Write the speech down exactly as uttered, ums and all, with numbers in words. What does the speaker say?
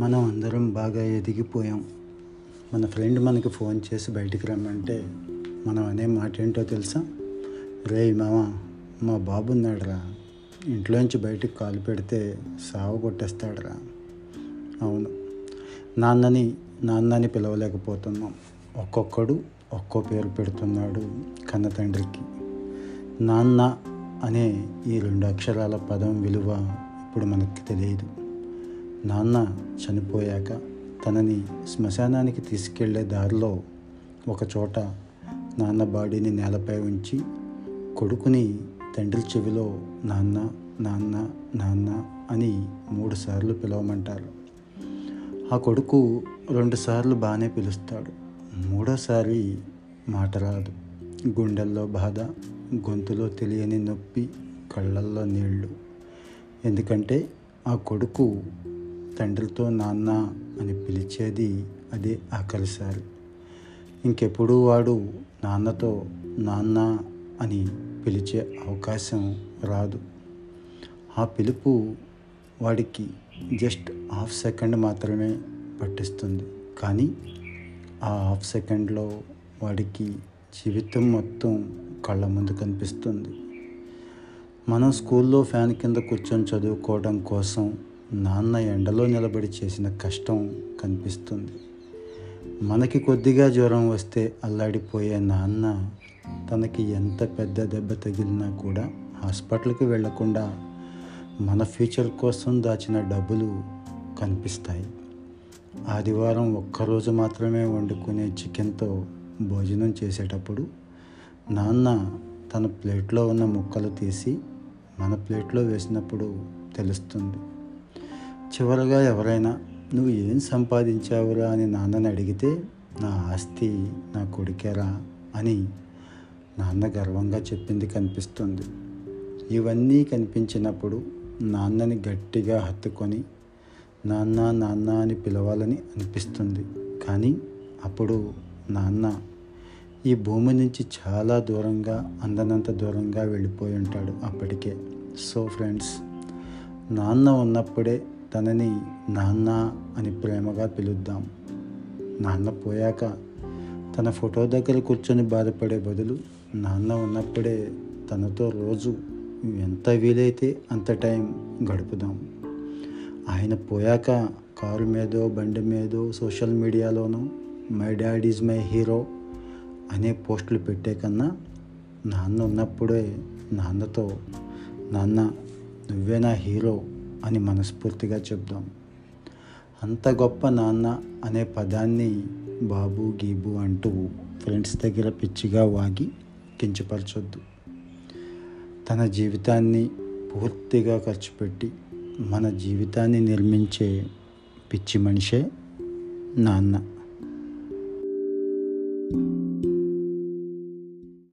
మనం అందరం బాగా ఎదిగిపోయాం. మన ఫ్రెండ్ మనకి ఫోన్ చేసి బయటికి రమ్మంటే మనం అనే మాట ఏంటో తెలుసా? రే మామ, మా బాబు ఉన్నాడురా, ఇంట్లోంచి బయటికి కాలు పెడితే సావు కొట్టేస్తాడురా. అవును, నాన్నని నాన్నని పిలవలేకపోతున్నాం. ఒక్కొక్కడు ఒక్కో పేరు పెడుతున్నాడు కన్న తండ్రికి. నాన్న అనే ఈ రెండు అక్షరాల పదం విలువ ఇప్పుడు మనకి తెలియదు. నాన్న చనిపోయాక తనని శ్మశానానికి తీసుకెళ్లే దారిలో ఒకచోట నాన్న బాడీని నేలపై ఉంచి కొడుకుని తండ్రి చెవిలో నాన్న నాన్న నాన్న అని మూడుసార్లు పిలవమంటారు. ఆ కొడుకు రెండుసార్లు బాగానే పిలుస్తాడు, మూడోసారి మాట రాదు. గుండెల్లో బాధ, గొంతులో తెలియని నొప్పి, కళ్ళల్లో నీళ్లు. ఎందుకంటే ఆ కొడుకు తండ్రితో నాన్న అని పిలిచేది అదే ఆఖరిసారి. ఇంకెప్పుడు వాడు నాన్నతో నాన్న అని పిలిచే అవకాశం రాదు. ఆ పిలుపు వాడికి జస్ట్ హాఫ్ సెకండ్ మాత్రమే పట్టిస్తుంది. కానీ ఆ హాఫ్ సెకండ్లో వాడికి జీవితం మొత్తం కళ్ళ ముందు కనిపిస్తుంది. మనం స్కూల్లో ఫ్యాన్ కింద కూర్చొని చదువుకోవడం కోసం నాన్న ఎండలో నిలబడి చేసిన కష్టం కనిపిస్తుంది. మనకి కొద్దిగా జ్వరం వస్తే అల్లాడిపోయే నాన్న తనకి ఎంత పెద్ద దెబ్బ తగిలినా కూడా హాస్పిటల్కి వెళ్లకుండా మన ఫ్యూచర్ కోసం దాచిన డబ్బులు కనిపిస్తాయి. ఆదివారం ఒక్కరోజు మాత్రమే వండుకునే చికెన్తో భోజనం చేసేటప్పుడు నాన్న తన ప్లేట్లో ఉన్న ముక్కలు తీసి మన ప్లేట్లో వేసినప్పుడు తెలుస్తుంది. చివరగా ఎవరైనా నువ్వు ఏం సంపాదించావురా అని నాన్నని అడిగితే నా ఆస్తి నా కొడుకేరా అని నాన్న గర్వంగా చెప్పింది కనిపిస్తుంది. ఇవన్నీ కనిపించినప్పుడు నాన్నని గట్టిగా హత్తుకొని నాన్న నాన్న అని పిలవాలని అనిపిస్తుంది. కానీ అప్పుడు నాన్న ఈ భూమి నుంచి చాలా దూరంగా, అందనంత దూరంగా వెళ్ళిపోయి ఉంటాడు అప్పటికే. సో ఫ్రెండ్స్, నాన్న ఉన్నప్పుడే తనని నాన్న అని ప్రేమగా పిలుద్దాం. నాన్న పోయాక తన ఫోటో దగ్గర కూర్చొని బాధపడే బదులు నాన్న ఉన్నప్పుడే తనతో రోజు ఎంత వీలైతే అంత టైం గడుపుదాం. ఆయన పోయాక కారు మీదో, బండి మీదో, సోషల్ మీడియాలోనూ my dad is my hero అనే పోస్టులు పెట్టే కన్నా నాన్న ఉన్నప్పుడే నాన్నతో నాన్న నువ్వే నా హీరో అని మనస్ఫూర్తిగా చెప్దాం. అంత గొప్ప నాన్న అనే పదాన్ని బాబు గీబు అంటూ ఫ్రెండ్స్ దగ్గర పిచ్చిగా వాగి కించపరచొద్దు. తన జీవితాన్ని పూర్తిగా ఖర్చు పెట్టి మన జీవితాన్ని నిర్మించే పిచ్చి మనిషే నాన్న.